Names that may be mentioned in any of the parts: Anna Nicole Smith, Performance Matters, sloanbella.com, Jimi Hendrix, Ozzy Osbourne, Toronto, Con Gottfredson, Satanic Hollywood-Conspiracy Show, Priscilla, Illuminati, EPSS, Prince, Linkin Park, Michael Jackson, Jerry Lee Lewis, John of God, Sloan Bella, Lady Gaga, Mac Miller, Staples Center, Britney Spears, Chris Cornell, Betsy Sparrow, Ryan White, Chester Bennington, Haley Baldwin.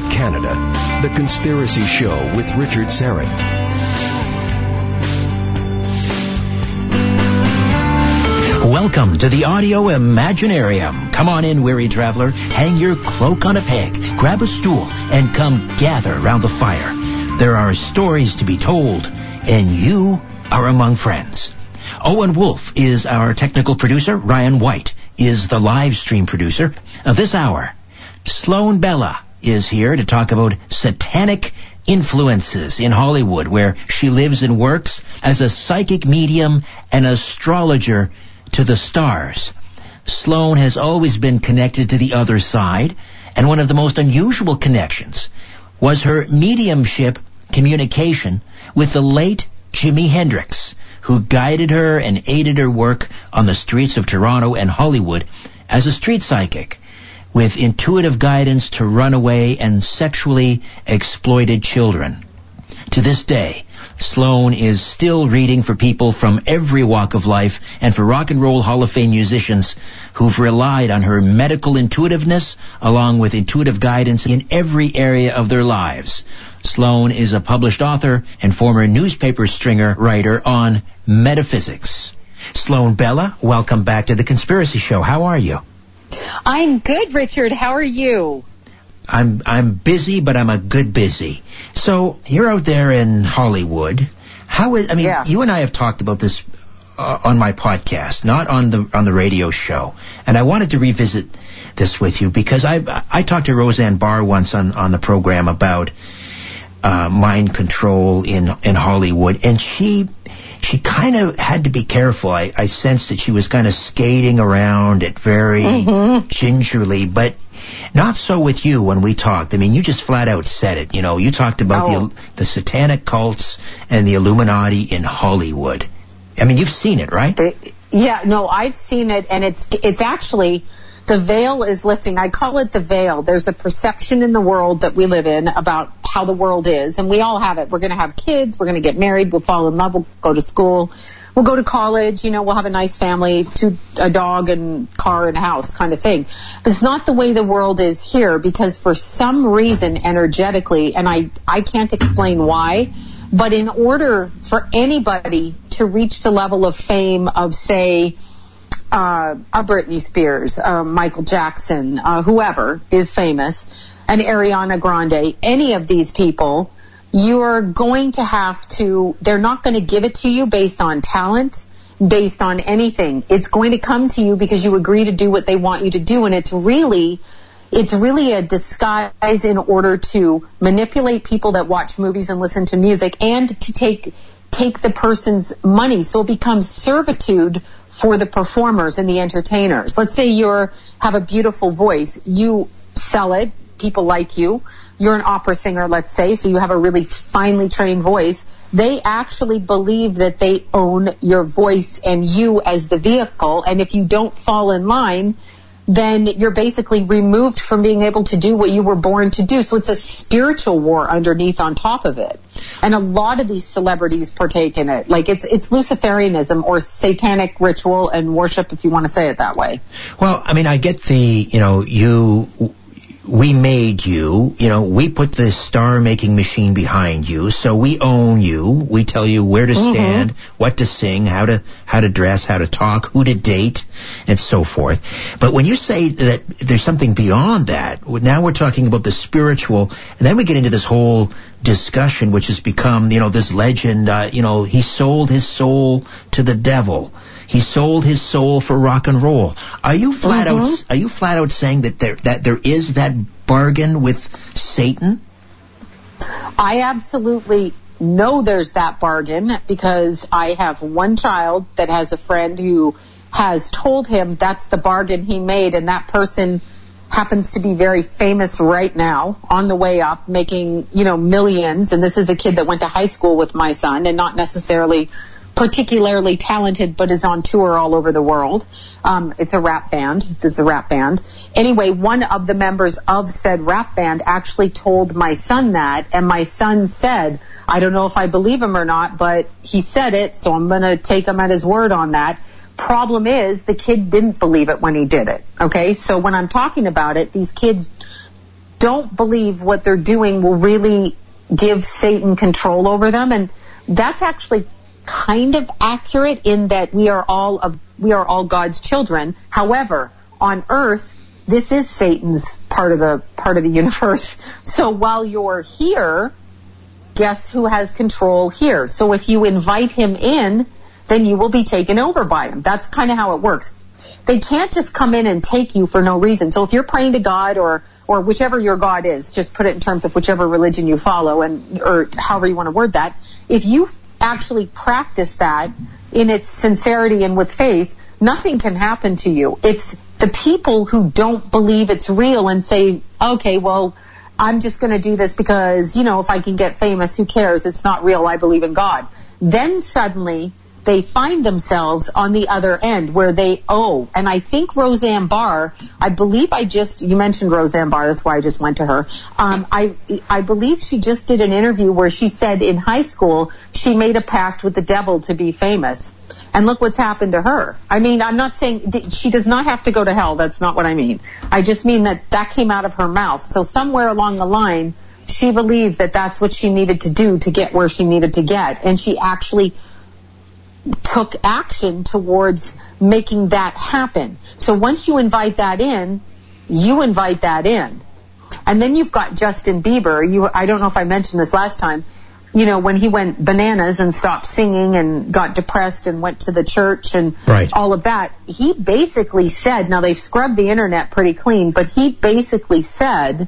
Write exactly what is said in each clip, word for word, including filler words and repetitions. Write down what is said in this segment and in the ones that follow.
Toronto, Canada, The Conspiracy Show with Richard Serrett. Welcome to the Audio Imaginarium. Come on in, weary traveler. Hang your cloak on a peg. Grab a stool and come gather around the fire. There are stories to be told, and you are among friends. Owen Wolf is our technical producer. Ryan White is the live stream producer of this hour. Sloan Bella is here to talk about satanic influences in Hollywood, where she lives and works as a psychic medium and astrologer to the stars. Sloan has always been connected to the other side, and one of the most unusual connections was her mediumship communication with the late Jimi Hendrix, who guided her and aided her work on the streets of Toronto and Hollywood as a street psychic, with intuitive guidance to runaway and sexually exploited children. To this day, Sloan is still reading for people from every walk of life and for Rock and Roll Hall of Fame musicians who've relied on her medical intuitiveness along with intuitive guidance in every area of their lives. Sloan is a published author and former newspaper stringer writer on metaphysics. Sloan Bella, welcome back to The Conspiracy Show. How are you? I'm good, Richard. How are you? I'm I'm busy, but I'm a good busy. So you're out there in Hollywood. How is? I mean, yeah. You and I have talked about this uh, on my podcast, not on the on the radio show. And I wanted to revisit this with you because I I talked to Roseanne Barr once on, on the program about uh, mind control in in Hollywood, and she she kind of had to be careful. I, I sensed that she was kind of skating around it very mm-hmm. gingerly, but. Not so with you when we talked. I mean, you just flat out said it. You know, you talked about oh. the the satanic cults and the Illuminati in Hollywood. I mean, you've seen it, right? Yeah, no, I've seen it, and it's it's actually, the veil is lifting. I call it the veil. There's a perception in the world that we live in about how the world is, and we all have it. We're going to have kids. We're going to get married. We'll fall in love. We'll go to school. We'll go to college, you know, we'll have a nice family, two, a dog and car and house kind of thing. But it's not the way the world is here because for some reason energetically, and I, I can't explain why, but in order for anybody to reach the level of fame of, say, uh, a Britney Spears, uh, Michael Jackson, uh, whoever is famous, and Ariana Grande, any of these people, you're going to have to, they're not going to give it to you based on talent, based on anything. It's going to come to you because you agree to do what they want you to do. And it's really, it's really a disguise in order to manipulate people that watch movies and listen to music and to take, take the person's money. So it becomes servitude for the performers and the entertainers. Let's say you're, have a beautiful voice. You sell it. People like you. You're an opera singer, let's say, so you have a really finely trained voice. They actually believe that they own your voice and you as the vehicle. And if you don't fall in line, then you're basically removed from being able to do what you were born to do. So it's a spiritual war underneath on top of it. And a lot of these celebrities partake in it. Like it's it's Luciferianism or satanic ritual and worship, if you want to say it that way. Well, I mean, I get the, you know, you... we made you, you know, we put this star-making machine behind you, so we own you, we tell you where to mm-hmm. stand, what to sing, how to how to dress, how to talk, who to date, and so forth. But when you say that there's something beyond that, now we're talking about the spiritual, and then we get into this whole discussion, which has become, you know, this legend, uh, you know, he sold his soul to the devil. He sold his soul for rock and roll. Are you flat mm-hmm. out? Are you flat out saying that there that there is that bargain with Satan? I absolutely know there's that bargain because I have one child that has a friend who has told him that's the bargain he made, and that person happens to be very famous right now, on the way up, making, you know, millions. And this is a kid that went to high school with my son, and not necessarily particularly talented, but is on tour all over the world. Um, it's a rap band. This is a rap band. Anyway, one of the members of said rap band actually told my son that, and my son said, I don't know if I believe him or not, but he said it, so I'm going to take him at his word on that. Problem is, the kid didn't believe it when he did it, okay? So when I'm talking about it, these kids don't believe what they're doing will really give Satan control over them. And that's actually kind of accurate in that we are all of we are all God's children. However, on earth, this is Satan's part of the part of the universe. So while you're here, guess who has control here? So if you invite him in, then you will be taken over by him. That's kind of how it works. They can't just come in and take you for no reason. So if you're praying to God or or whichever your God is, just put it in terms of whichever religion you follow, and or however you want to word that, if you actually practice that in its sincerity and with faith, nothing can happen to you. It's the people who don't believe it's real and say, okay, well, I'm just going to do this because, you know, if I can get famous, who cares? It's not real. I believe in God. Then suddenly they find themselves on the other end where they owe. And I think Roseanne Barr, I believe I just, you mentioned Roseanne Barr, that's why I just went to her. Um, I I believe she just did an interview where she said in high school she made a pact with the devil to be famous. And look what's happened to her. I mean, I'm not saying she does not have to go to hell. That's not what I mean. I just mean that that came out of her mouth. So somewhere along the line, she believed that that's what she needed to do to get where she needed to get. And she actually took action towards making that happen. So once you invite that in, you invite that in. And then you've got Justin Bieber. You, I don't know if I mentioned this last time. You know, when he went bananas and stopped singing and got depressed and went to the church and right. all of that, he basically said, now they've scrubbed the internet pretty clean, but he basically said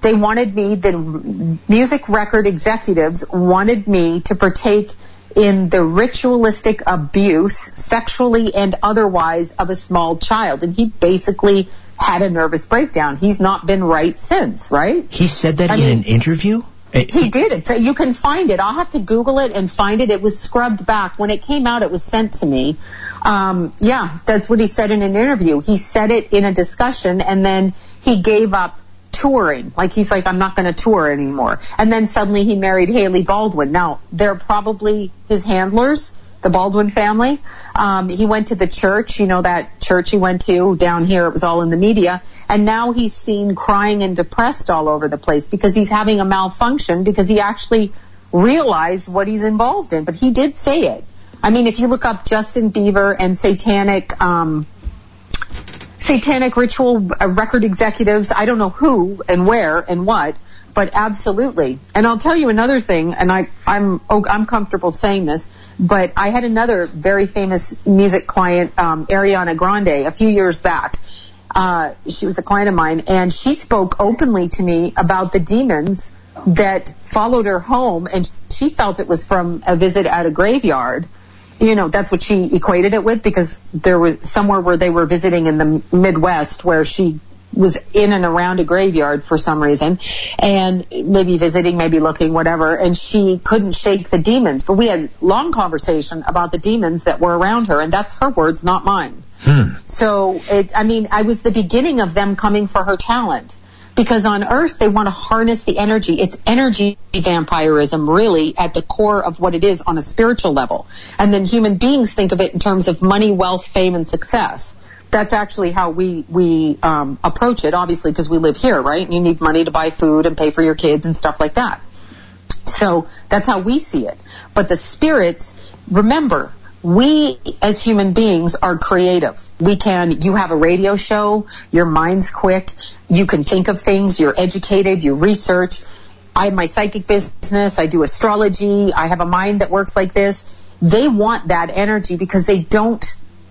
they wanted me, the music record executives wanted me to partake in the ritualistic abuse, sexually and otherwise, of a small child. And he basically had a nervous breakdown. He's not been right since, right? He said that I in mean, an interview? He did it. So you can find it. I'll have to Google it and find it. It was scrubbed back. When it came out, it was sent to me. Um, yeah, that's what he said in an interview. He said it in a discussion, and then he gave up touring. Like, he's like, I'm not going to tour anymore. And then suddenly he married Haley Baldwin. Now, they're probably his handlers, the Baldwin family. Um, he went to the church, you know, that church he went to down here. It was all in the media. And now he's seen crying and depressed all over the place because he's having a malfunction, because he actually realized what he's involved in. But he did say it. I mean, if you look up Justin Bieber and satanic um, satanic ritual uh, record executives, I don't know who and where and what, but absolutely. And I'll tell you another thing, and I, I'm oh, I'm comfortable saying this, but I had another very famous music client, um, Ariana Grande, a few years back. Uh, she was a client of mine, and she spoke openly to me about the demons that followed her home, and she felt it was from a visit at a graveyard. You know, that's what she equated it with, because there was somewhere where they were visiting in the Midwest where she was in and around a graveyard for some reason, and maybe visiting, maybe looking, whatever, and she couldn't shake the demons. But we had long conversation about the demons that were around her, and that's her words, not mine. Hmm. So, it, I mean, I was the beginning of them coming for her talent, because on Earth they want to harness the energy. It's energy vampirism, really, at the core of what it is on a spiritual level. And then human beings think of it in terms of money, wealth, fame, and success. That's actually how we, we um, approach it, obviously, because we live here, right? And you need money to buy food and pay for your kids and stuff like that. So that's how we see it. But the spirits, remember, we as human beings are creative. We can, you have a radio show, your mind's quick, you can think of things, you're educated, you research. I have my psychic business, I do astrology, I have a mind that works like this. They want that energy because they don't,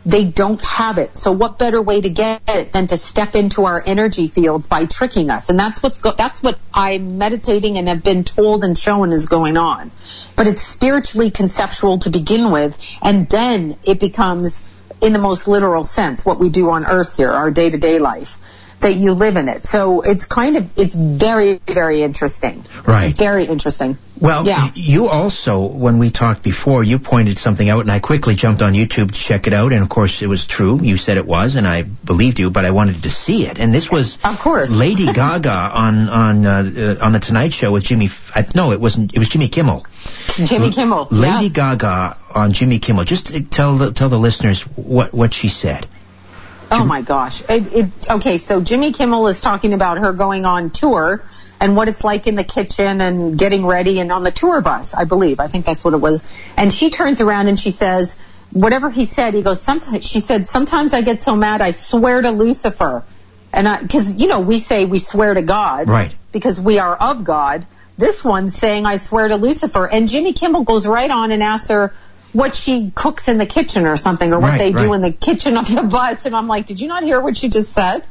they don't have it. So what better way to get it than to step into our energy fields by tricking us? And that's what's, go, that's what I'm meditating and have been told and shown is going on. But it's spiritually conceptual to begin with, and then it becomes, in the most literal sense, what we do on earth here, our day-to-day life, that you live in it. So it's kind of, it's very, very interesting. Right. Very interesting. Well, yeah. You also, when we talked before, you pointed something out, and I quickly jumped on YouTube to check it out, and of course it was true. You said it was, and I believed you, but I wanted to see it. And this was, of course, Lady Gaga on on uh, uh, on the Tonight Show with Jimmy. I, no, it wasn't. It was Jimmy Kimmel. Jimmy Kimmel. L- Lady yes. Gaga on Jimmy Kimmel. Just tell the, tell the listeners what what she said. Oh, my gosh. It, it, okay, so Jimmy Kimmel is talking about her going on tour and what it's like in the kitchen and getting ready and on the tour bus, I believe. I think that's what it was. And she turns around and she says, whatever he said, he goes, sometimes, she said, sometimes I get so mad I swear to Lucifer. And I, because, you know, we say we swear to God. Right. Because we are of God. This one's saying I swear to Lucifer. And Jimmy Kimmel goes right on and asks her what she cooks in the kitchen or something, or what right, they right. do in the kitchen of the bus. And I'm like, did you not hear what she just said?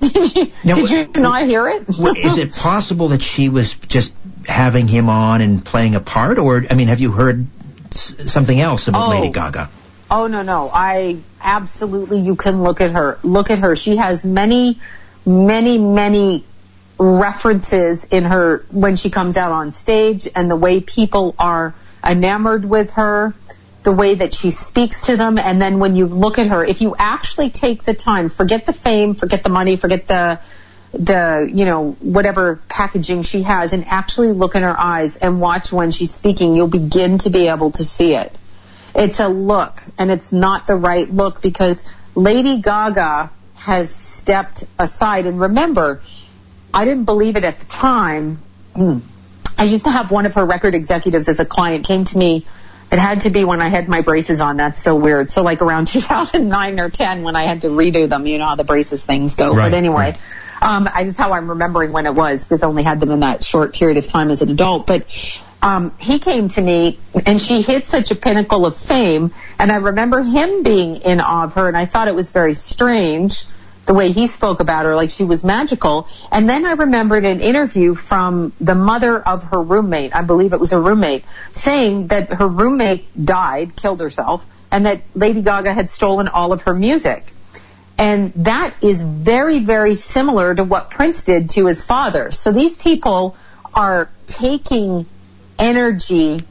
Did you, now, did you not hear it? Is it possible that she was just having him on and playing a part? Or, I mean, have you heard something else about oh. Lady Gaga? Oh, no, no. I absolutely, you can look at her. Look at her. She has many, many, many references in her when she comes out on stage, and the way people are enamored with her, the way that she speaks to them. And then when you look at her, if you actually take the time, forget the fame, forget the money, forget the, the, you know, whatever packaging she has, and actually look in her eyes and watch when she's speaking, you'll begin to be able to see it. It's a look, and it's not the right look, because Lady Gaga has stepped aside. And remember, I didn't believe it at the time. I used to have one of her record executives as a client came to me. It had to be when I had my braces on. That's so weird. So like around two thousand nine or ten when I had to redo them, you know how the braces things go. Right, but anyway, right. um, that's how I'm remembering when it was, because I only had them in that short period of time as an adult. But um, he came to me, and she hit such a pinnacle of fame, and I remember him being in awe of her, and I thought it was very strange the way he spoke about her, like she was magical. And then I remembered an interview from the mother of her roommate, I believe it was her roommate, saying that her roommate died, killed herself, and that Lady Gaga had stolen all of her music. And that is very, very similar to what Prince did to his father. So these people are taking energy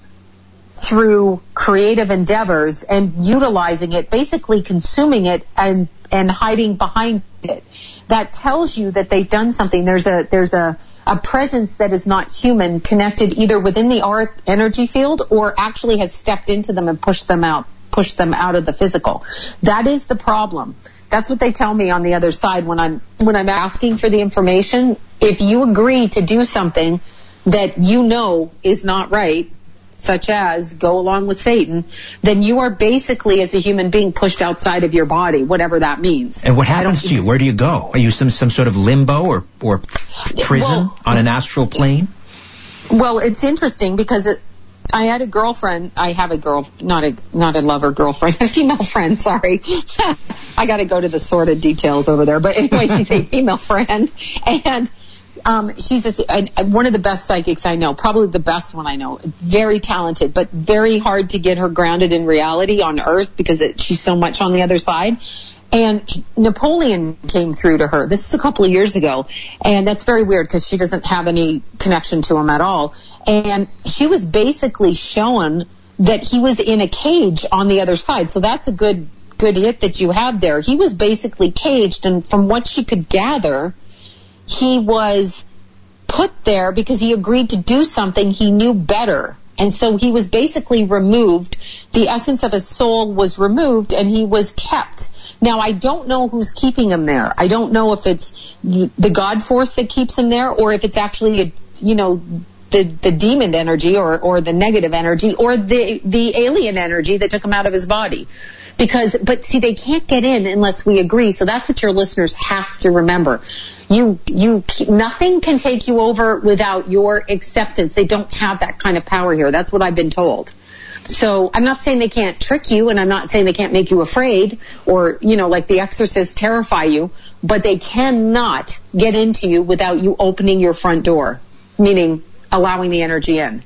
through creative endeavors and utilizing it, basically consuming it and and hiding behind it. That tells you that they've done something. There's a there's a, a presence that is not human, connected either within the auric energy field or actually has stepped into them and pushed them out, pushed them out of the physical. That is the problem. That's what they tell me on the other side when I'm when I'm asking for the information. If you agree to do something that you know is not right, such as go along with Satan, then you are basically, as a human being, pushed outside of your body, whatever that means. And what happens to you? Where do you go? Are you some, some sort of limbo or, or prison well, on an astral plane? Well, it's interesting because it, I had a girlfriend. I have a girl, not a not a lover girlfriend, a female friend, sorry. I got to go to the sordid details over there. But anyway, she's a female friend. And Um, she's a, a, one of the best psychics I know, probably the best one I know. Very talented, but very hard to get her grounded in reality on Earth because it, she's so much on the other side. And Napoleon came through to her. This is a couple of years ago. And that's very weird because she doesn't have any connection to him at all. And she was basically shown that he was in a cage on the other side. So that's a good, good hit that you have there. He was basically caged, and from what she could gather, he was put there because he agreed to do something he knew better. And so he was basically removed. The essence of his soul was removed, and he was kept. Now, I don't know who's keeping him there. I don't know if it's the God force that keeps him there, or if it's actually, a, you know, the, the demon energy or, or the negative energy or the, the alien energy that took him out of his body. Because, but see, they can't get in unless we agree. So that's what your listeners have to remember. You, you, nothing can take you over without your acceptance. They don't have that kind of power here. That's what I've been told. So I'm not saying they can't trick you, and I'm not saying they can't make you afraid or, you know, like The Exorcist, terrify you, but they cannot get into you without you opening your front door, meaning allowing the energy in.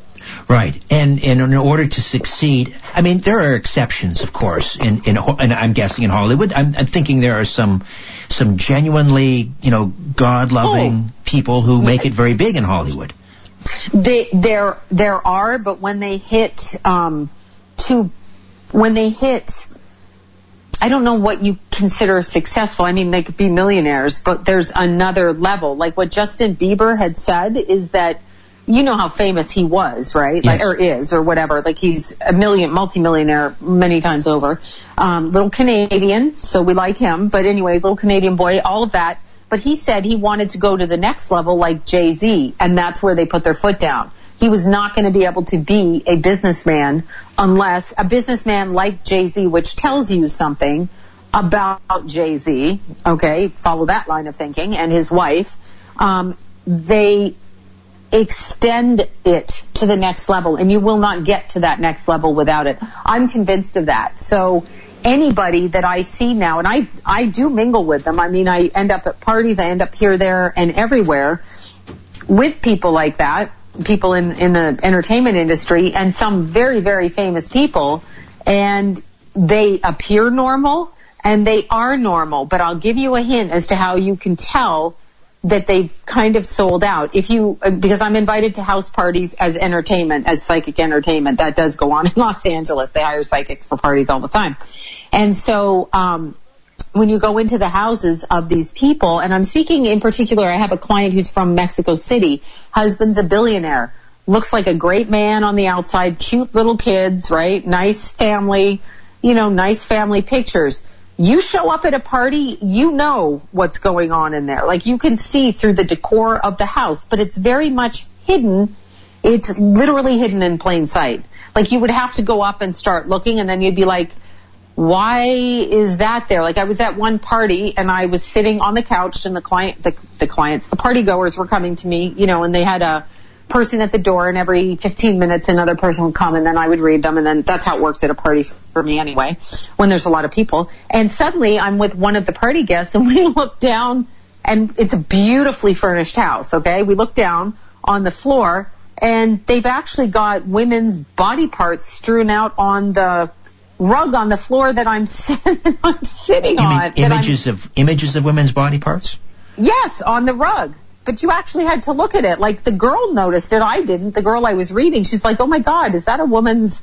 Right. And, and in order to succeed, I mean, there are exceptions, of course, in, in, and I'm guessing in Hollywood. I'm, I'm thinking there are some, some genuinely, you know, God-loving oh. people who make it very big in Hollywood. They, there, there are, but when they hit, um, to, when they hit, I don't know what you consider successful. I mean, they could be millionaires, but there's another level. Like what Justin Bieber had said is that you know how famous he was, right? Yes. Like, or is, or whatever. Like, he's a million, multimillionaire many times over. Um, little Canadian, so we like him. But anyway, little Canadian boy, all of that. But he said he wanted to go to the next level like Jay-Z, and that's where they put their foot down. He was not going to be able to be a businessman unless a businessman like Jay-Z, which tells you something about Jay-Z, okay, follow that line of thinking, and his wife, um, they extend it to the next level, and you will not get to that next level without it. I'm convinced of that. So anybody that I see now, and I, I do mingle with them. I mean, I end up at parties, I end up here, there, and everywhere with people like that, people in, in the entertainment industry, and some very, very famous people, and they appear normal, and they are normal, but I'll give you a hint as to how you can tell that they've kind of sold out. If you, because I'm invited to house parties as entertainment, as psychic entertainment. That does go on in Los Angeles. They hire psychics for parties all the time. And so, um, when you go into the houses of these people, and I'm speaking in particular, I have a client who's from Mexico City. Husband's a billionaire. Looks like a great man on the outside. Cute little kids, right? Nice family, you know, nice family pictures. You show up at a party, you know what's going on in there. Like, you can see through the decor of the house, but it's very much hidden. It's literally hidden in plain sight. Like, you would have to go up and start looking, and then you'd be like, why is that there? Like, I was at one party, and I was sitting on the couch, and the client, the, the clients, the party goers were coming to me, you know, and they had a person at the door, and every fifteen minutes another person would come, and then I would read them, and then that's how it works at a party for me anyway, when there's a lot of people. And suddenly I'm with one of the party guests, and we look down, and it's a beautifully furnished house, okay? We look down on the floor, and they've actually got women's body parts strewn out on the rug on the floor that I'm, I'm sitting you on. Mean images I'm, of images of women's body parts? Yes, on the rug. But you actually had to look at it. Like, the girl noticed it. I didn't. The girl I was reading, she's like, oh, my God, is that a woman's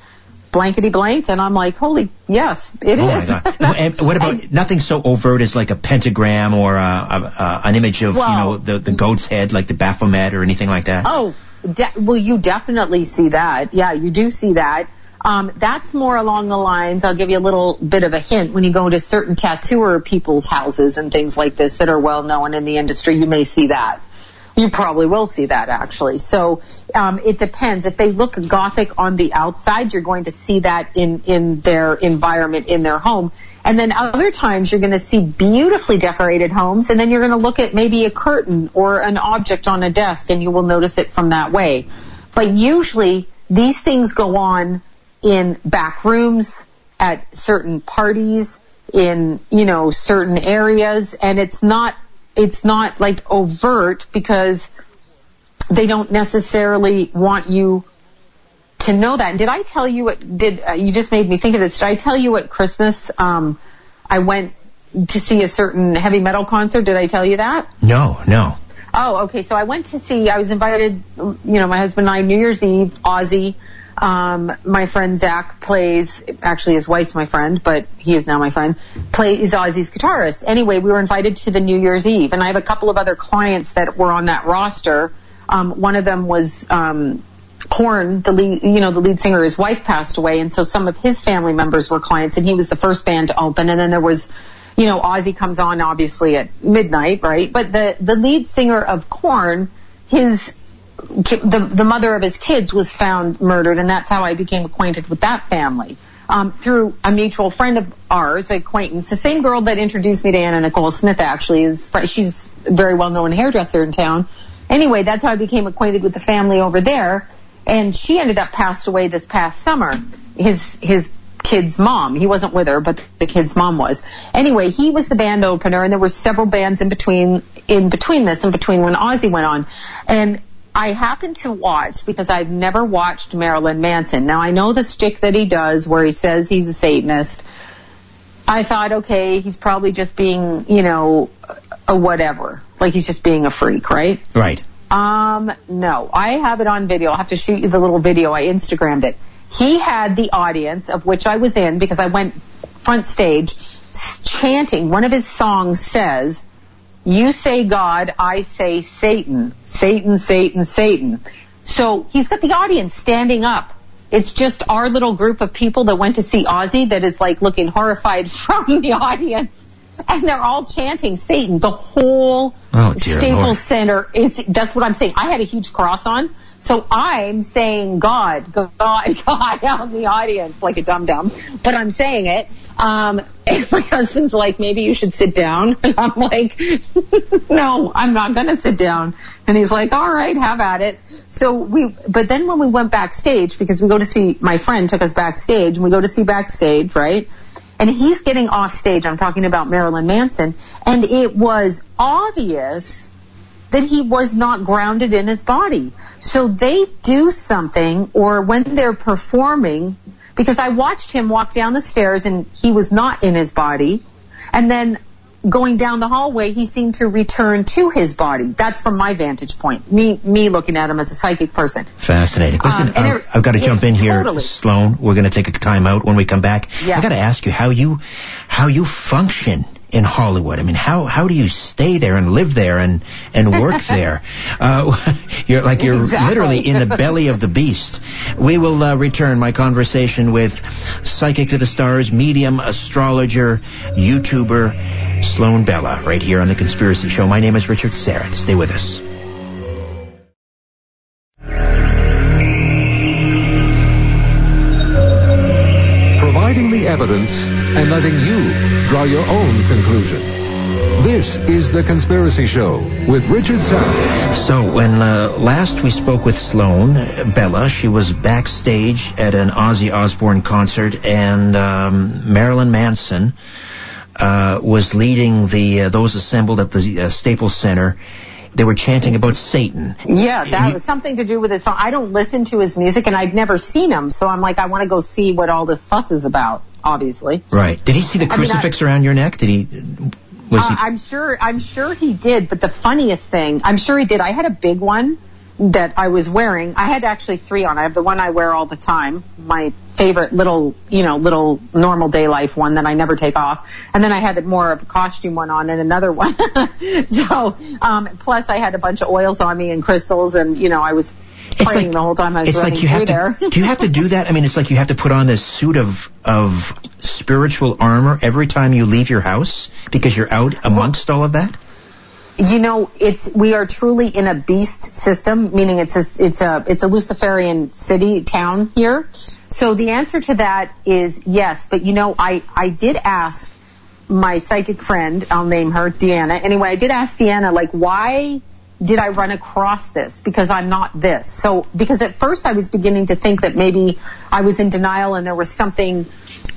blankety blank? And I'm like, holy, yes, it oh is. My God. And what about and, nothing so overt as, like, a pentagram or a, a, a, an image of, well, you know, the, the goat's head, like the Baphomet or anything like that? Oh, de- well, you definitely see that. Yeah, you do see that. Um, that's more along the lines, I'll give you a little bit of a hint, when you go to certain tattooer people's houses and things like this that are well-known in the industry, you may see that. You probably will see that, actually. So um, it depends. If they look gothic on the outside, you're going to see that in, in their environment, in their home. And then other times you're going to see beautifully decorated homes, and then you're going to look at maybe a curtain or an object on a desk, and you will notice it from that way. But usually these things go on in back rooms, at certain parties, in, you know, certain areas, and it's not... It's not like overt because they don't necessarily want you to know that. And did I tell you what did, uh, you just made me think of this. Did I tell you at Christmas, um, I went to see a certain heavy metal concert? Did I tell you that? No, no. Oh, okay. So I went to see, I was invited, you know, my husband and I, New Year's Eve, Ozzy. Um, my friend Zach plays, actually his wife's my friend, but he is now my friend, plays Ozzy's guitarist. Anyway, we were invited to the New Year's Eve, and I have a couple of other clients that were on that roster. Um, one of them was um, Korn, the lead, you know, the lead singer. His wife passed away, and so some of his family members were clients, and he was the first band to open. And then there was, you know, Ozzy comes on obviously at midnight, right? But the the lead singer of Korn, his The, the mother of his kids was found murdered, and that's how I became acquainted with that family, um, through a mutual friend of ours, acquaintance. The same girl that introduced me to Anna Nicole Smith, actually, is she's a very well-known hairdresser in town. Anyway, that's how I became acquainted with the family over there, and she ended up passed away this past summer. His his kid's mom. He wasn't with her, but the kid's mom was. Anyway, he was the band opener, and there were several bands in between in between this and between when Ozzy went on. And I happened to watch, because I've never watched Marilyn Manson. Now, I know the shtick that he does where he says he's a Satanist. I thought, okay, he's probably just being, you know, a whatever. Like, he's just being a freak, right? Right. Um, no. I have it on video. I'll have to shoot you the little video. I Instagrammed it. He had the audience, of which I was in, because I went front stage, chanting. One of his songs says... You say God, I say Satan. Satan, Satan, Satan. So he's got the audience standing up. It's just our little group of people that went to see Ozzy that is like looking horrified from the audience. And they're all chanting Satan. The whole oh, Staples Center is, that's what I'm saying. I had a huge cross on. So I'm saying God, God, God out in the audience like a dum-dum. But I'm saying it. Um, and my husband's like, maybe you should sit down. And I'm like, no, I'm not going to sit down. And he's like, all right, have at it. So we, but then when we went backstage, because we go to see, my friend took us backstage, and we go to see backstage, right? And he's getting off stage. I'm talking about Marilyn Manson. And it was obvious that he was not grounded in his body. So they do something, or when they're performing, because I watched him walk down the stairs and he was not in his body. And then going down the hallway, he seemed to return to his body. That's from my vantage point, me me looking at him as a psychic person. Fascinating. Listen, um, um, it, I've got to jump in here, totally. Sloan. We're going to take a time out. When we come back, yes. I've got to ask you how you how you function in Hollywood. I mean, how how do you stay there and live there and and work there? Uh, you're like you're exactly. literally in the belly of the beast. We will uh, return my conversation with psychic to the stars, medium, astrologer, YouTuber Sloan Bella, right here on The Conspiracy Show. My name is Richard Serrett. Stay with us. Providing the evidence and letting you draw your own conclusions. This is The Conspiracy Show with Richard Serrett. So when uh, last we spoke with Sloan Bella, she was backstage at an Ozzy Osbourne concert, and um, Marilyn Manson uh, was leading the uh, those assembled at the uh, Staples Center. They were chanting about Satan. Yeah, that was something to do with his song. I don't listen to his music, and I'd never seen him, so I'm like, I want to go see what all this fuss is about. Obviously. Right. Did he see the crucifix I mean, I, around your neck? Did he? Was uh, he? I'm sure. I'm sure he did. But the funniest thing, I'm sure he did. I had a big one that I was wearing. I had actually three on. I have the one I wear all the time, my favorite little, you know, little normal day life one that I never take off. And then I had more of a costume one on and another one. so, um, plus I had a bunch of oils on me and crystals, and you know, I was It's like, the whole time I was it's like you have to, do you have to do that? I mean, it's like you have to put on this suit of of spiritual armor every time you leave your house because you're out amongst all of that? You know, it's we are truly in a beast system, meaning it's a, it's a it's a Luciferian city, town here. So the answer to that is yes. But, you know, I, I did ask my psychic friend, I'll name her, Deanna. Anyway, I did ask Deanna, like, why did I run across this? Because I'm not this. So, because at first I was beginning to think that maybe I was in denial and there was something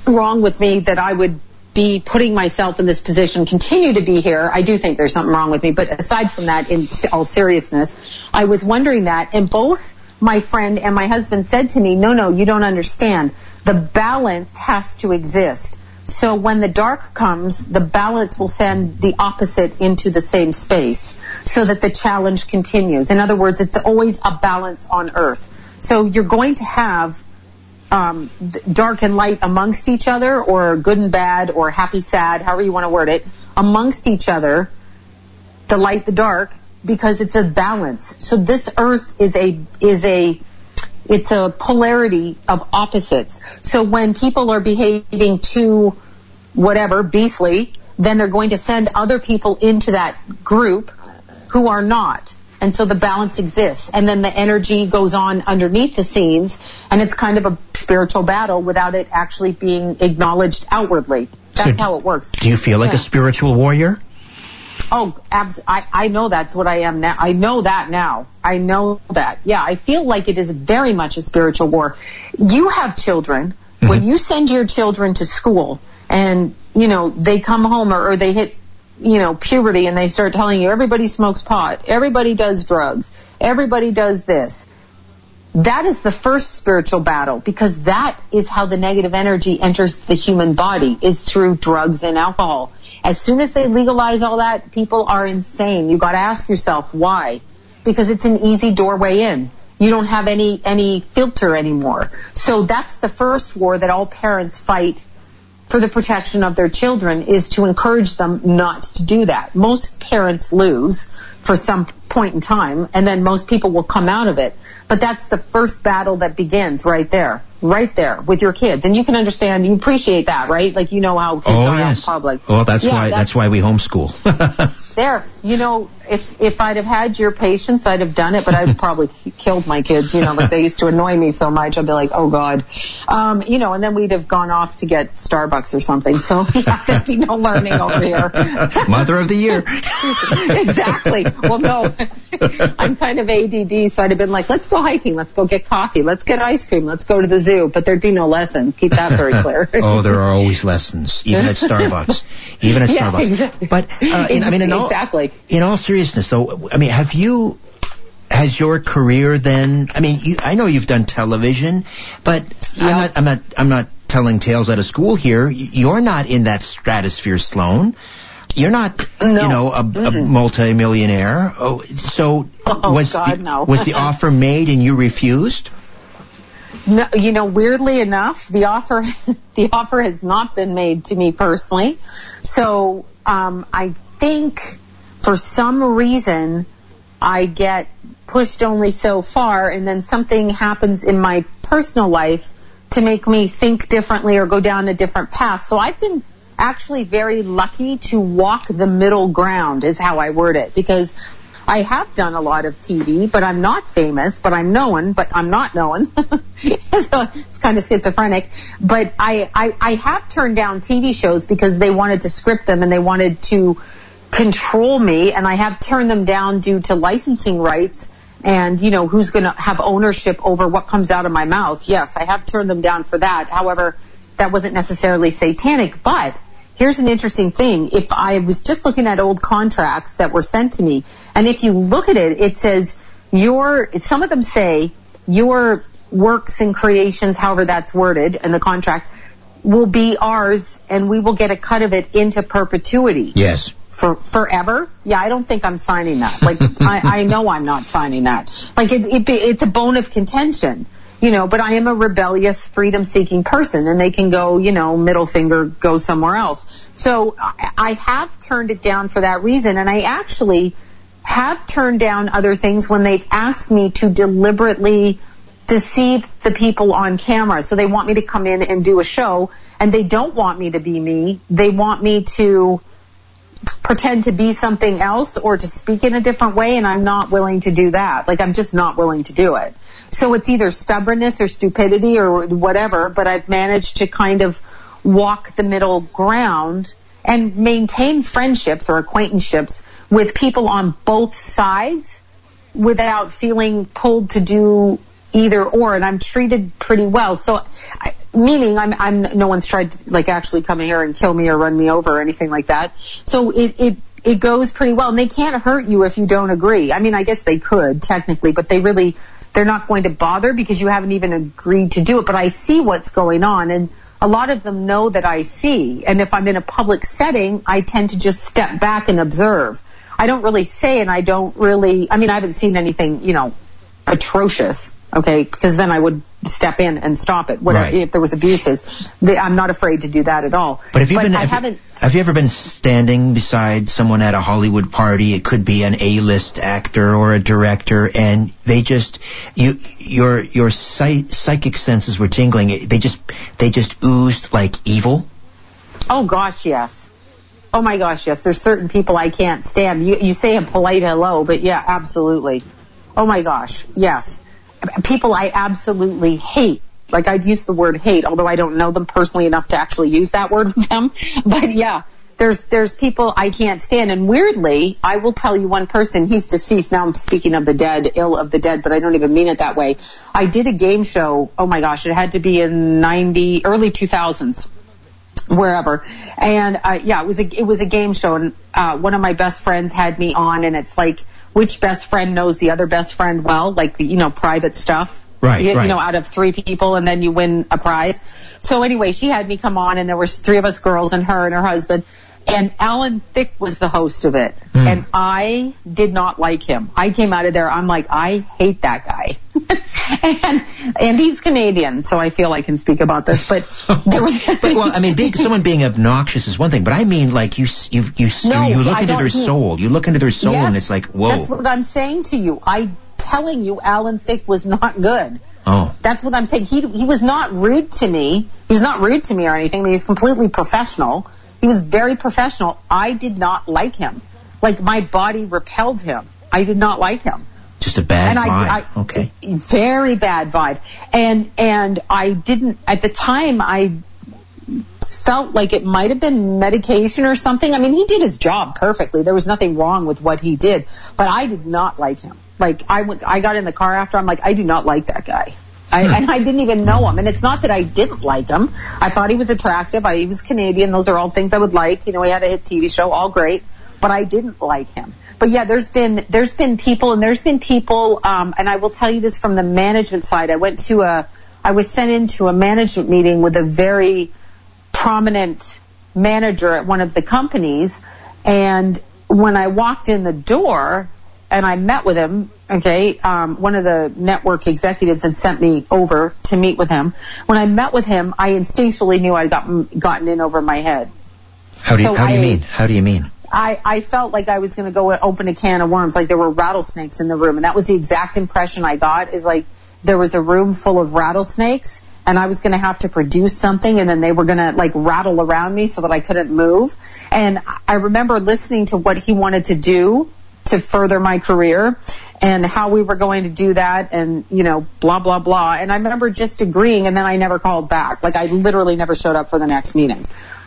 wrong with me that I would be putting myself in this position, continue to be here. I do think there's something wrong with me. But aside from that, in all seriousness, I was wondering that. And both my friend and my husband said to me, no, no, you don't understand. The balance has to exist. So when the dark comes, the balance will send the opposite into the same space so that the challenge continues. In other words, it's always a balance on earth. So you're going to have um, dark and light amongst each other, or good and bad, or happy, sad, however you want to word it, amongst each other, the light, the dark, because it's a balance. So this earth is a is a... It's a polarity of opposites. So when people are behaving too, whatever, beastly, then they're going to send other people into that group who are not. And so the balance exists. And then the energy goes on underneath the scenes, and it's kind of a spiritual battle without it actually being acknowledged outwardly. That's so how it works. Do you feel like yeah. a spiritual warrior? Oh, abs- I, I know that's what I am now. I know that now. I know that. Yeah, I feel like it is very much a spiritual war. You have children. Mm-hmm. When you send your children to school and, you know, they come home or, or they hit, you know, puberty and they start telling you everybody smokes pot, everybody does drugs, everybody does this. That is the first spiritual battle, because that is how the negative energy enters the human body, is through drugs and alcohol. As soon as they legalize all that, people are insane. You got to ask yourself why, because it's an easy doorway in. You don't have any any filter anymore. So that's the first war that all parents fight for the protection of their children, is to encourage them not to do that. Most parents lose for some point in time, and then most people will come out of it. But that's the first battle that begins right there, right there with your kids. And you can understand, you appreciate that, right? Like, you know how kids oh, are yes. in public. Oh, that's yeah, why that's, that's why we homeschool. There, you know, if if I'd have had your patience, I'd have done it, but I'd probably killed my kids, you know, like they used to annoy me so much. I'd be like, oh, God. Um, you know, and then we'd have gone off to get Starbucks or something. So, yeah, there'd be no learning over here. Mother of the year. Exactly. Well, no, I'm kind of A D D, so I'd have been like, let's go hiking, let's go get coffee, let's get ice cream, let's go to the zoo, but there'd be no lesson. Keep that very clear. Oh, there are always lessons, even at Starbucks, even at yeah, Starbucks. Exactly. But uh, in, I mean, in all, exactly. In all seriousness, though, I mean, have you? Has your career then? I mean, you, I know you've done television, but yeah. I'm not, I'm not, I'm not telling tales out of school here. You're not in that stratosphere, Sloan. You're not, no. you know, a, a multi-millionaire. Oh, so oh, was, God, the, no. was the offer made and you refused? No, you know, weirdly enough, the offer the offer has not been made to me personally. So um, I think for some reason I get pushed only so far, and then something happens in my personal life to make me think differently or go down a different path. So I've been actually very lucky to walk the middle ground is how I word it, because I have done a lot of T V, but I'm not famous, but I'm known, but I'm not known. So it's kind of schizophrenic. But I, I, I have turned down T V shows because they wanted to script them and they wanted to control me, and I have turned them down due to licensing rights and, you know, who's going to have ownership over what comes out of my mouth. Yes, I have turned them down for that. However, that wasn't necessarily satanic, but here's an interesting thing. If I was just looking at old contracts that were sent to me, and if you look at it, it says your, some of them say your works and creations, however that's worded in the contract, will be ours and we will get a cut of it into perpetuity. Yes. For forever? Yeah, I don't think I'm signing that. Like, I, I know I'm not signing that. Like, it, it, it's a bone of contention. You know, but I am a rebellious, freedom-seeking person, and they can go, you know, middle finger, go somewhere else. So I have turned it down for that reason, and I actually have turned down other things when they've asked me to deliberately deceive the people on camera. So they want me to come in and do a show, and they don't want me to be me. They want me to pretend to be something else or to speak in a different way, and I'm not willing to do that. Like, I'm just not willing to do it. So it's either stubbornness or stupidity or whatever, but I've managed to kind of walk the middle ground and maintain friendships or acquaintanceships with people on both sides without feeling pulled to do either or, and I'm treated pretty well. So I, meaning I'm, I'm, no one's tried to, like, actually come here and kill me or run me over or anything like that. So it, it, it goes pretty well, and they can't hurt you if you don't agree. I mean, I guess they could technically, but they really... they're not going to bother because you haven't even agreed to do it. But I see what's going on, and a lot of them know that I see. And if I'm in a public setting, I tend to just step back and observe. I don't really say, and I don't really, I mean, I haven't seen anything, you know, atrocious, okay, because then I would step in and stop it. Whatever, right. If there was abuses, they, I'm not afraid to do that at all. But, have you, but been, I have, you, have you ever been standing beside someone at a Hollywood party? It could be an A-list actor or a director, and they just you your your psych, psychic senses were tingling. They just they just oozed like evil. Oh gosh, yes. Oh my gosh, yes. There's certain people I can't stand. You you say a polite hello, but yeah, absolutely. Oh my gosh, yes. People I absolutely hate. Like, I'd use the word hate, although I don't know them personally enough to actually use that word with them. But yeah, there's there's people I can't stand. And weirdly, I will tell you one person, he's deceased. Now I'm speaking of the dead, ill of the dead, but I don't even mean it that way. I did a game show, oh my gosh, it had to be in ninety, early two thousands, wherever. And uh, yeah, it was, a, it was a game show. And uh, one of my best friends had me on, and it's like, which best friend knows the other best friend well, like the, you know, private stuff, right you, right? you know, out of three people, and then you win a prize. So anyway, she had me come on, and there were three of us girls, and her and her husband, and Alan Thicke was the host of it. Mm. And I did not like him. I came out of there, I'm like, I hate that guy. and and he's Canadian, so I feel I can speak about this. But there was, but well, I mean, being, someone being obnoxious is one thing, but I mean, like, you you you, no, you look I into their soul, you look into their soul, yes, and it's like, whoa. That's what I'm saying to you. I telling you Alan Thicke was not good. Oh. That's what I'm saying. He he was not rude to me. He was not rude to me or anything. I mean, he was completely professional. He was very professional. I did not like him. Like, my body repelled him. I did not like him. Just a bad and vibe. I, I, okay. Very bad vibe. And and I didn't, at the time, I felt like it might have been medication or something. I mean, he did his job perfectly. There was nothing wrong with what he did. But I did not like him. Like, I went, I got in the car after. I'm like, I do not like that guy. I, hmm. And I didn't even know him. And it's not that I didn't like him. I thought he was attractive. I, he was Canadian. Those are all things I would like. You know, he had a hit T V show. All great. But I didn't like him. But yeah, there's been, there's been people, and there's been people, um, and I will tell you this from the management side. I went to a, I was sent into a management meeting with a very prominent manager at one of the companies. And when I walked in the door and I met with him, okay, um, one of the network executives had sent me over to meet with him. When I met with him, I instinctually knew I'd gotten, gotten in over my head. How do you, so how do you I, mean? How do you mean? I, I felt like I was going to go open a can of worms, like there were rattlesnakes in the room. And that was the exact impression I got, is like there was a room full of rattlesnakes and I was going to have to produce something, and then they were going to like rattle around me so that I couldn't move. And I remember listening to what he wanted to do to further my career and how we were going to do that, and, you know, blah, blah, blah. And I remember just agreeing, and then I never called back. Like, I literally never showed up for the next meeting.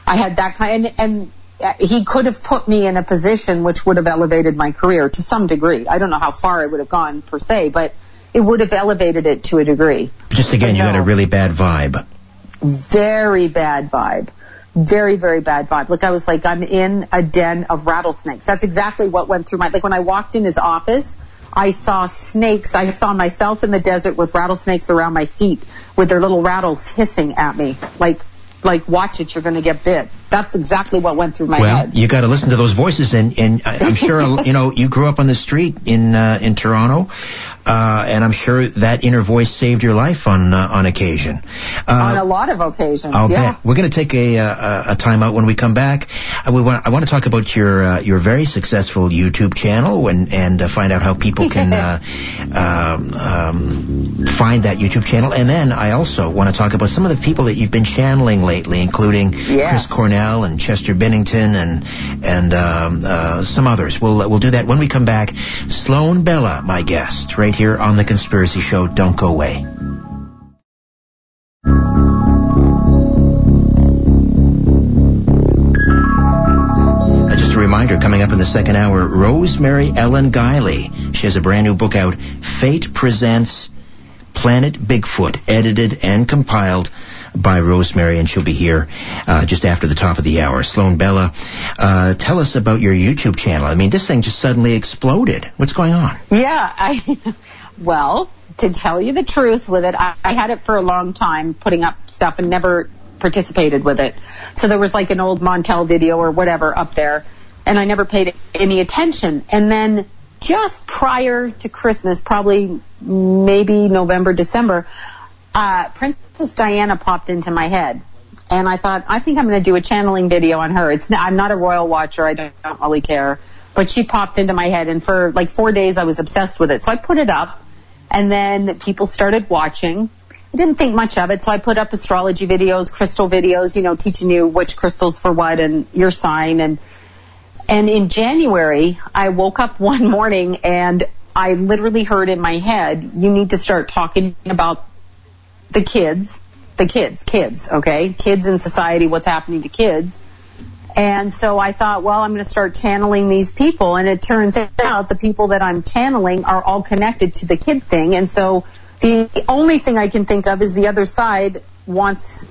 I had that kind of... And, and he could have put me in a position which would have elevated my career to some degree. I don't know how far it would have gone per se, but it would have elevated it to a degree. Just again, you got a really bad vibe. Very bad vibe. Very, very bad vibe. Like, I was like, I'm in a den of rattlesnakes. That's exactly what went through my, like when I walked in his office, I saw snakes. I saw myself in the desert with rattlesnakes around my feet with their little rattles hissing at me. Like, like, watch it, you're going to get bit. That's exactly what went through my well, head. Well, you got to listen to those voices, and, and I'm sure, you know, you grew up on the street in uh, in Toronto, uh, and I'm sure that inner voice saved your life on uh, on occasion. Uh, on a lot of occasions, I'll yeah. Bet. We're going to take a, a, a time out when we come back. I, we want, I want to talk about your uh, your very successful YouTube channel and, and uh, find out how people can uh, um, um, find that YouTube channel. And then I also want to talk about some of the people that you've been channeling lately, including yes. Chris Cornell and Chester Bennington and and um, uh, some others. We'll we'll do that when we come back. Sloan Bella, my guest, right here on The Conspiracy Show. Don't go away. Reminder, coming up in the second hour, Rosemary Ellen Guiley. She has a brand new book out, Fate Presents Planet Bigfoot, edited and compiled by Rosemary, and she'll be here uh, just after the top of the hour. Sloan Bella, uh, tell us about your YouTube channel. I mean, this thing just suddenly exploded. What's going on? Yeah, I, well, to tell you the truth with it, I, I had it for a long time, putting up stuff, and never participated with it. So there was like an old Montel video or whatever up there, and I never paid any attention. And then just prior to Christmas, probably maybe November, December, uh, Princess Diana popped into my head. And I thought, I think I'm going to do a channeling video on her. It's, I'm not a royal watcher. I don't, don't really care. But she popped into my head. And for like four days, I was obsessed with it. So I put it up. And then people started watching. I didn't think much of it. So I put up astrology videos, crystal videos, you know, teaching you which crystals for what and your sign. And And in January, I woke up one morning and I literally heard in my head, you need to start talking about the kids, the kids, kids, okay? Kids in society, what's happening to kids. And so I thought, well, I'm going to start channeling these people. And it turns out the people that I'm channeling are all connected to the kid thing. And so the only thing I can think of is the other side wants...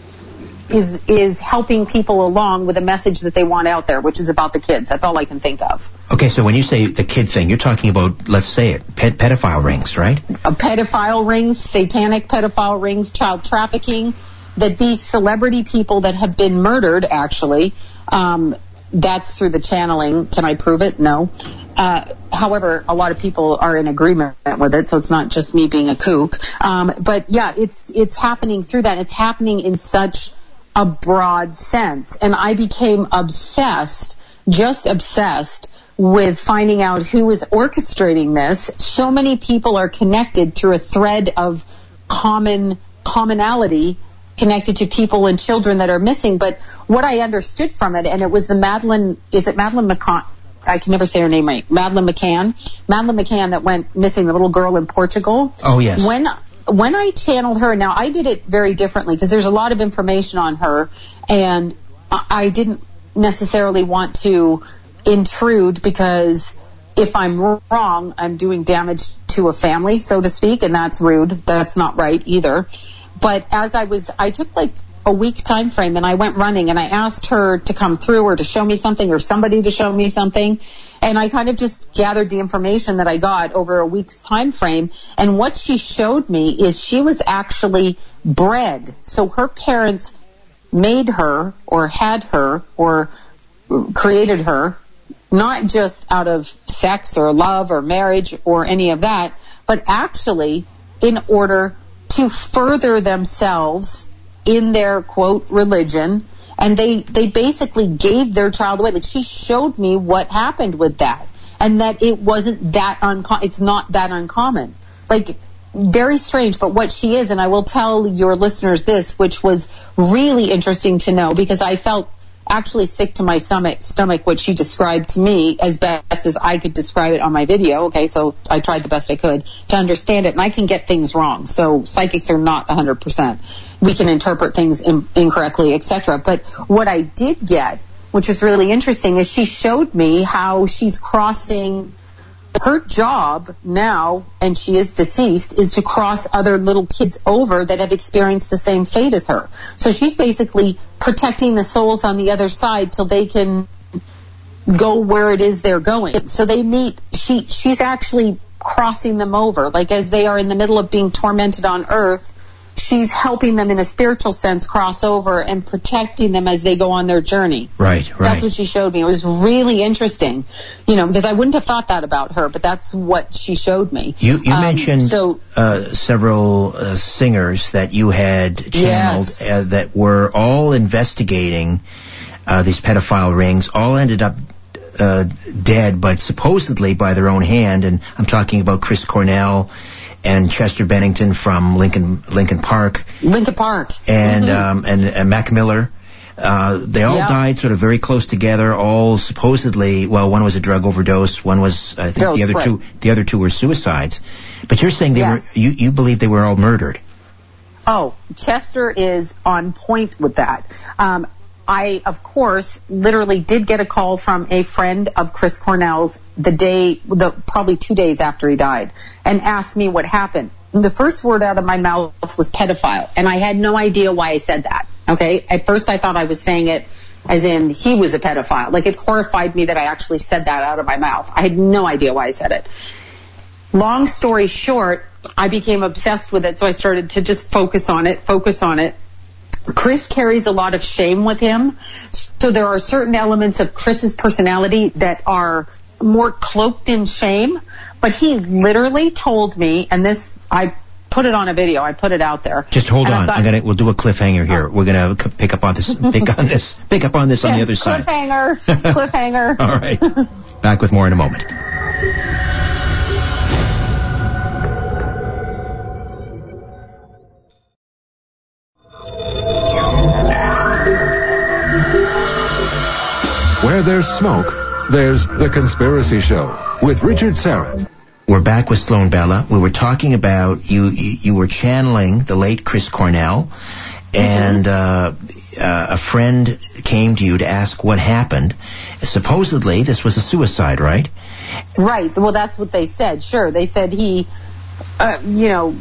is is helping people along with a message that they want out there, which is about the kids. That's all I can think of. Okay, so when you say the kid thing, you're talking about, let's say it, ped- pedophile rings, right? A pedophile rings, satanic pedophile rings, child trafficking, that these celebrity people that have been murdered, actually, um, that's through the channeling. Can I prove it? No. Uh, however, a lot of people are in agreement with it, so it's not just me being a kook. Um, but, yeah, it's it's happening through that. It's happening in such... a broad sense. And I became obsessed, just obsessed with finding out who was orchestrating this. So many people are connected through a thread of common commonality connected to people and children that are missing. But what I understood from it, and it was the Madeline, is it Madeline McCann? I can never say her name right. Madeline McCann. Madeline McCann that went missing, the little girl in Portugal. Oh, yes. When, when I channeled her, now I did it very differently because there's a lot of information on her, and I didn't necessarily want to intrude because if I'm wrong, I'm doing damage to a family, so to speak, and that's rude. That's not right either. But as I was, I took like a week time frame and I went running and I asked her to come through or to show me something or somebody to show me something. And I kind of just gathered the information that I got over a week's time frame. And what she showed me is she was actually bred. So her parents made her or had her or created her, not just out of sex or love or marriage or any of that, but actually in order to further themselves in their, quote, religion, and they, they basically gave their child away. Like, she showed me what happened with that, and that it wasn't that uncommon. It's not that uncommon. Like, very strange, but what she is, and I will tell your listeners this, which was really interesting to know, because I felt actually sick to my stomach, stomach what she described to me as best as I could describe it on my video. Okay, so I tried the best I could to understand it, and I can get things wrong. So psychics are not one hundred percent. We can interpret things in, incorrectly, et cetera. But what I did get, which was really interesting, is she showed me how she's crossing. Her job now, and she is deceased, is to cross other little kids over that have experienced the same fate as her. So she's basically protecting the souls on the other side till they can go where it is they're going. So they meet, she, she's actually crossing them over. Like, as they are in the middle of being tormented on earth, she's helping them in a spiritual sense cross over and protecting them as they go on their journey. Right, right. That's what she showed me. It was really interesting, you know, because I wouldn't have thought that about her, but that's what she showed me. You, you um, mentioned so, uh, several uh, singers that you had channeled, yes, uh, that were all investigating uh, these pedophile rings, all ended up uh, dead, but supposedly by their own hand. And I'm talking about Chris Cornell and Chester Bennington from Linkin Linkin Park, Linkin Park, and mm-hmm. um, and, and Mac Miller. Uh, they all yep. died sort of very close together. All supposedly, well, one was a drug overdose, one was I think Dose, the other right. two. The other two were suicides. But you're saying they yes. were you, you believe they were all murdered. Oh, Chester is on point with that. Um, I, of course, literally did get a call from a friend of Chris Cornell's the day, the probably two days after he died, and asked me what happened. And the first word out of my mouth was pedophile, and I had no idea why I said that, okay? At first I thought I was saying it as in he was a pedophile. Like, it horrified me that I actually said that out of my mouth. I had no idea why I said it. Long story short, I became obsessed with it, so I started to just focus on it, focus on it. Chris carries a lot of shame with him, so there are certain elements of Chris's personality that are more cloaked in shame, but he literally told me, and this, I put it on a video, I put it out there. Just hold on, got, I'm gonna, we'll do a cliffhanger here. Oh. We're gonna c- pick up on this, pick on this, pick up on this yeah, on the other side. Cliffhanger, cliffhanger. All right, back with more in a moment. Where there's smoke, there's The Conspiracy Show with Richard Serrett. We're back with Sloan Bella. We were talking about you, you, you were channeling the late Chris Cornell, and uh, uh, a friend came to you to ask what happened. Supposedly, this was a suicide, right? Right. Well, that's what they said, sure. They said he, uh, you know,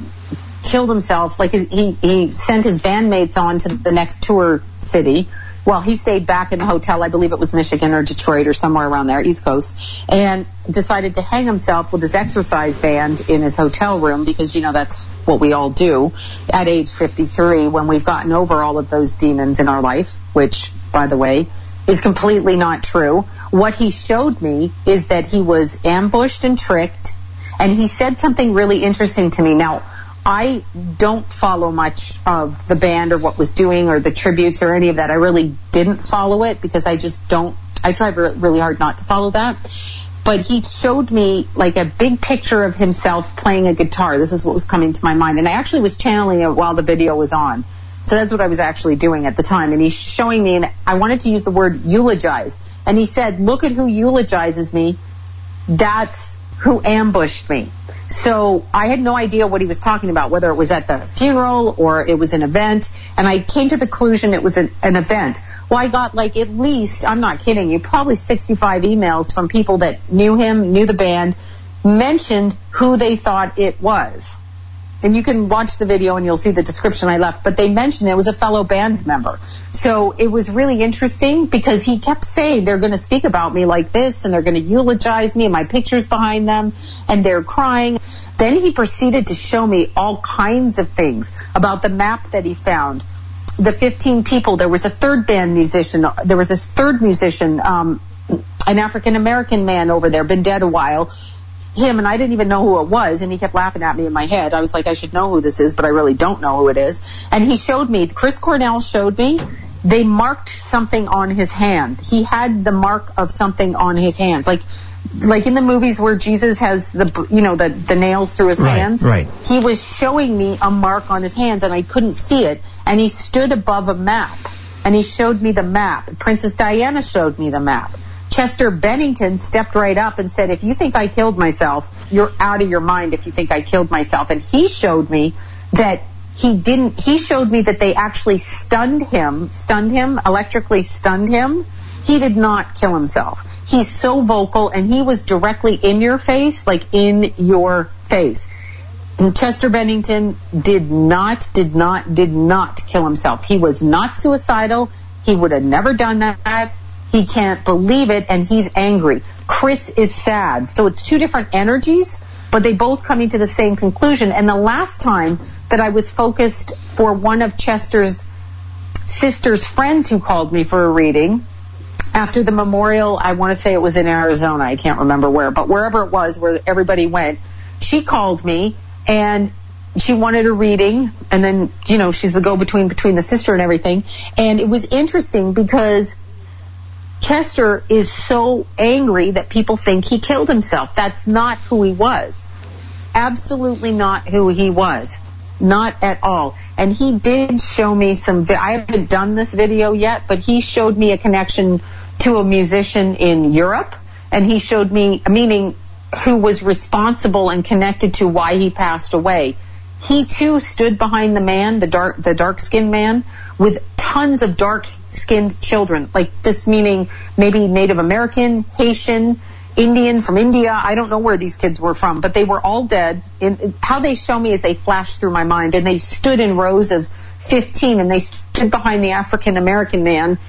killed himself. Like, he, he sent his bandmates on to the next tour city. Well, he stayed back in the hotel, I believe it was Michigan or Detroit or somewhere around there, East Coast, and decided to hang himself with his exercise band in his hotel room because, you know, that's what we all do at age fifty-three when we've gotten over all of those demons in our life, which, by the way, is completely not true. What he showed me is that he was ambushed and tricked, and he said something really interesting to me. Now, I don't follow much of the band or what was doing or the tributes or any of that. I really didn't follow it because I just don't, I try really hard not to follow that. but he showed me like a big picture of himself playing a guitar. This is what was coming to my mind. And I actually was channeling it while the video was on. So that's what I was actually doing at the time. And he's showing me, and I wanted to use the word eulogize. And he said, look at who eulogizes me. That's who ambushed me. So I had no idea what he was talking about, whether it was at the funeral or it was an event. And I came to the conclusion it was an, an event. Well, I got like at least, I'm not kidding you, probably sixty-five emails from people that knew him, knew the band, mentioned who they thought it was. And you can watch the video and you'll see the description I left. But they mentioned it was a fellow band member. So it was really interesting because he kept saying they're going to speak about me like this and they're going to eulogize me and my picture's behind them and they're crying. Then he proceeded to show me all kinds of things about the map that he found. The fifteen people, there was a third band musician. There was this third musician, um, an African-American man over there, been dead a while. Him, and I didn't even know who it was, and he kept laughing at me in my head. I was like, I should know who this is, but I really don't know who it is. And he showed me, Chris Cornell showed me, they marked something on his hand. He had the mark of something on his hands. Like like in the movies where Jesus has the, you know, the, the nails through his right, hands. Right. He was showing me a mark on his hands, and I couldn't see it. And he stood above a map, and he showed me the map. Princess Diana showed me the map. Chester Bennington stepped right up and said, if you think I killed myself, you're out of your mind if you think I killed myself. And he showed me that he didn't, he showed me that they actually stunned him, stunned him, electrically stunned him. He did not kill himself. He's so vocal, and he was directly in your face, like in your face. And Chester Bennington did not, did not, did not kill himself. He was not suicidal. He would have never done that. He can't believe it, and he's angry. Chris is sad. So it's two different energies, but they both coming to the same conclusion. And the last time that I was focused for one of Chester's sister's friends who called me for a reading, after the memorial, I want to say it was in Arizona. I can't remember where, but wherever it was where everybody went, she called me, and she wanted a reading. And then, you know, she's the go-between between the sister and everything. And it was interesting because Chester is so angry that people think he killed himself. That's not who he was. Absolutely not who he was. Not at all. And he did show me some, I haven't done this video yet, but he showed me a connection to a musician in Europe, and he showed me, meaning who was responsible and connected to why he passed away. He too stood behind the man, the dark, the dark-skinned man, with tons of dark-skinned children. Like this, meaning maybe Native American, Haitian, Indian from India. I don't know where these kids were from, but they were all dead. And how they show me is they flashed through my mind, and they stood in rows of fifteen, and they stood behind the African-American man,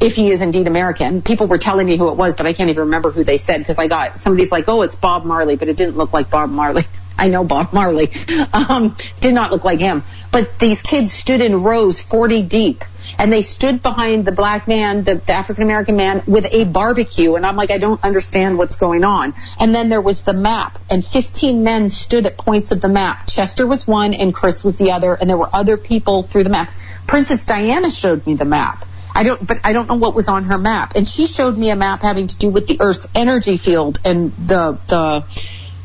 if he is indeed American. People were telling me who it was, but I can't even remember who they said, because I got, somebody's like, oh, it's Bob Marley, but it didn't look like Bob Marley. I know Bob Marley, um, did not look like him. But these kids stood in rows forty deep, and they stood behind the black man, the, the African-American man, with a barbecue. And I'm like, I don't understand what's going on. And then there was the map, and fifteen men stood at points of the map. Chester was one, and Chris was the other, and there were other people through the map. Princess Diana showed me the map. I don't, but I don't know what was on her map. And she showed me a map having to do with the Earth's energy field and the, the,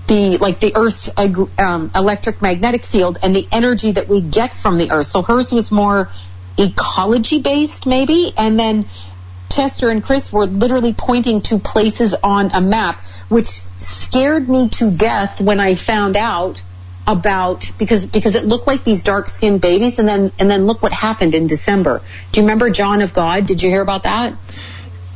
The, like the Earth's um, electric magnetic field and the energy that we get from the Earth. So hers was more ecology-based, maybe. And then Chester and Chris were literally pointing to places on a map, which scared me to death when I found out about, because because it looked like these dark-skinned babies. And then and then look what happened in December. Do you remember John of God? Did you hear about that?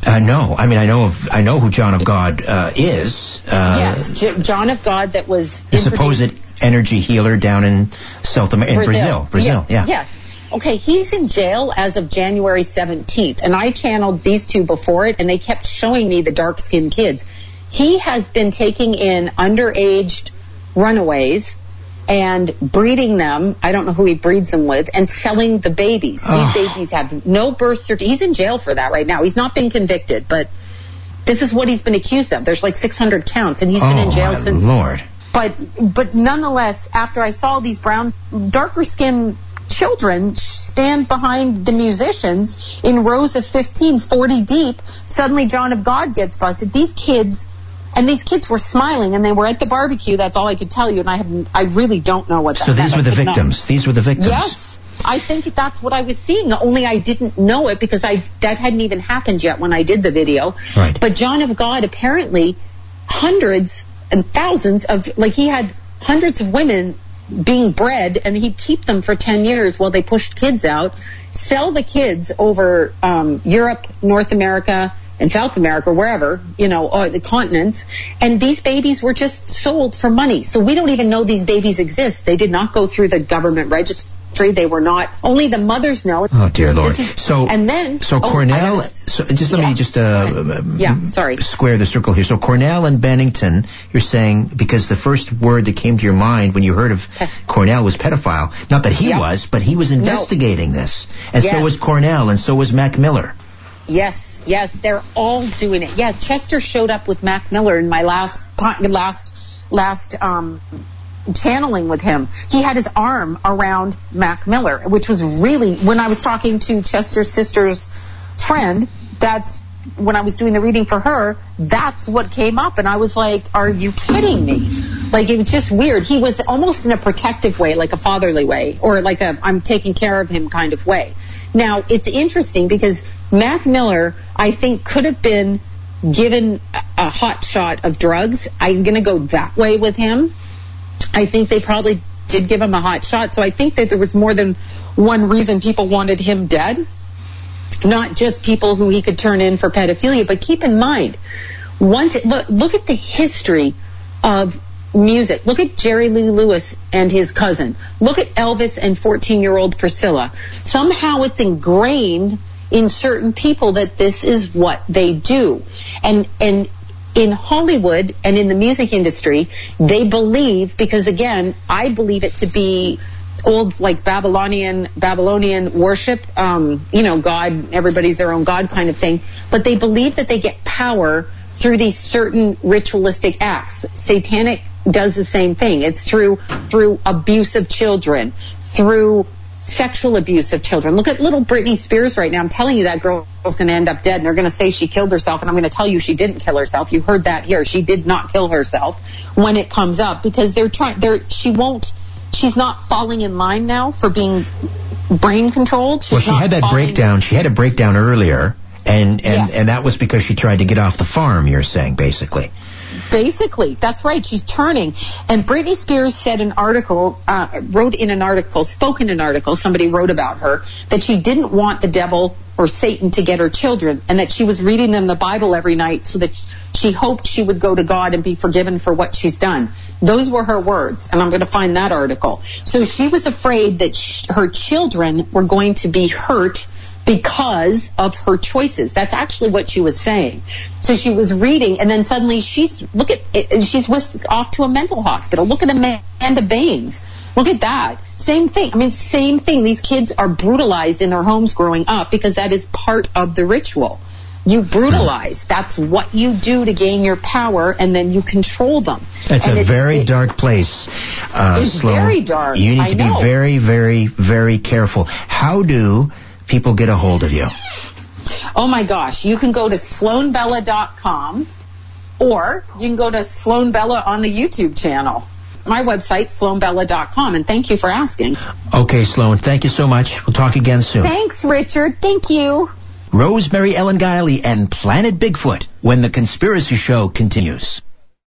Uh, no, I mean I know of, I know who John of God uh, is. Uh, yes, J- John of God that was the supposed energy healer down in South America, in Brazil. Brazil, Brazil yeah. yeah. Yes. Okay, he's in jail as of January seventeenth, and I channeled these two before it, and they kept showing me the dark-skinned kids. He has been taking in underage runaways and breeding them. I don't know who he breeds them with, and selling the babies. Oh. These babies have no birth certificate. He's in jail for that right now. He's not been convicted, but this is what he's been accused of. There's like six hundred counts, and he's oh, been in jail since. Lord. But but nonetheless, after I saw these brown, darker skinned children stand behind the musicians in rows of fifteen, forty deep, suddenly John of God gets busted. These kids And these kids were smiling, and they were at the barbecue. That's all I could tell you, and I have, I really don't know what that was. So these were the victims. These were the victims. Yes. I think that's what I was seeing, only I didn't know it because I that hadn't even happened yet when I did the video. Right. But John of God, apparently, hundreds and thousands of, like he had hundreds of women being bred, and he'd keep them for ten years while they pushed kids out, sell the kids over um, Europe, North America, and South America, wherever, you know, uh, the continents. And these babies were just sold for money. So we don't even know these babies exist. They did not go through the government registry. They were not. Only the mothers know. Oh dear Lord! Is, so and then so oh, Cornell. So just let yeah. me just uh, yeah. Sorry. Square the circle here. So Cornell and Bennington. You're saying because the first word that came to your mind when you heard of Cornell was pedophile. Not that he yep. was, but he was investigating no. this, and yes. so was Cornell, and so was Mac Miller. Yes, yes, they're all doing it. Yeah, Chester showed up with Mac Miller in my last last last. Um, channeling with him. He had his arm around Mac Miller, which was really, when I was talking to Chester's sister's friend, that's when I was doing the reading for her, that's what came up. And I was like, are you kidding me? Like, it was just weird. He was almost in a protective way, like a fatherly way, or like a I'm taking care of him kind of way. Now, it's interesting because Mac Miller, I think, could have been given a hot shot of drugs. I'm going to go that way with him. I think they probably did give him a hot shot. So I think that there was more than one reason people wanted him dead, not just people who he could turn in for pedophilia. But keep in mind, once it, look, look at the history of music. Look at Jerry Lee Lewis and his cousin. Look at Elvis and fourteen-year-old Priscilla. Somehow it's ingrained in certain people that this is what they do. And and. In Hollywood and in the music industry, they believe, because again, I believe it to be old, like Babylonian, Babylonian worship, um, you know, God, everybody's their own God kind of thing. But they believe that they get power through these certain ritualistic acts. Satanic does the same thing. It's through, through abuse of children, through sexual abuse of children. Look at little Britney Spears right now. I'm telling you that girl's going to end up dead, and they're going to say she killed herself, and I'm going to tell you she didn't kill herself. You heard that here. She did not kill herself when it comes up, because they're trying, they're, she won't, she's not falling in line now for being brain controlled. She's well, she had that breakdown. She had a breakdown earlier, and, and, yes. and that was because she tried to get off the farm, you're saying, basically. Basically, that's right. She's turning. And Britney Spears said an article, uh, wrote in an article, spoke in an article, somebody wrote about her, that she didn't want the devil or Satan to get her children, and that she was reading them the Bible every night so that she hoped she would go to God and be forgiven for what she's done. Those were her words, and I'm going to find that article. So she was afraid that sh- her children were going to be hurt because of her choices. That's actually what she was saying. So she was reading, and then suddenly she's, look at, it, she's whisked off to a mental hospital. Look at Amanda Baines. Look at that. Same thing. I mean, same thing. These kids are brutalized in their homes growing up because that is part of the ritual. You brutalize. That's what you do to gain your power, and then you control them. That's and a it's, very it, dark place. Uh, it's Sloan, very dark. You need I to know. be very, very, very careful. How do people get a hold of you? Oh my gosh, you can go to sloan bella dot com, or you can go to Sloan Bella on the YouTube channel. My website, sloan bella dot com, and thank you for asking. Okay, Sloan, thank you so much. We'll talk again soon. Thanks, Richard. Thank you. Rosemary Ellen Guiley and Planet Bigfoot, when the Conspiracy Show continues.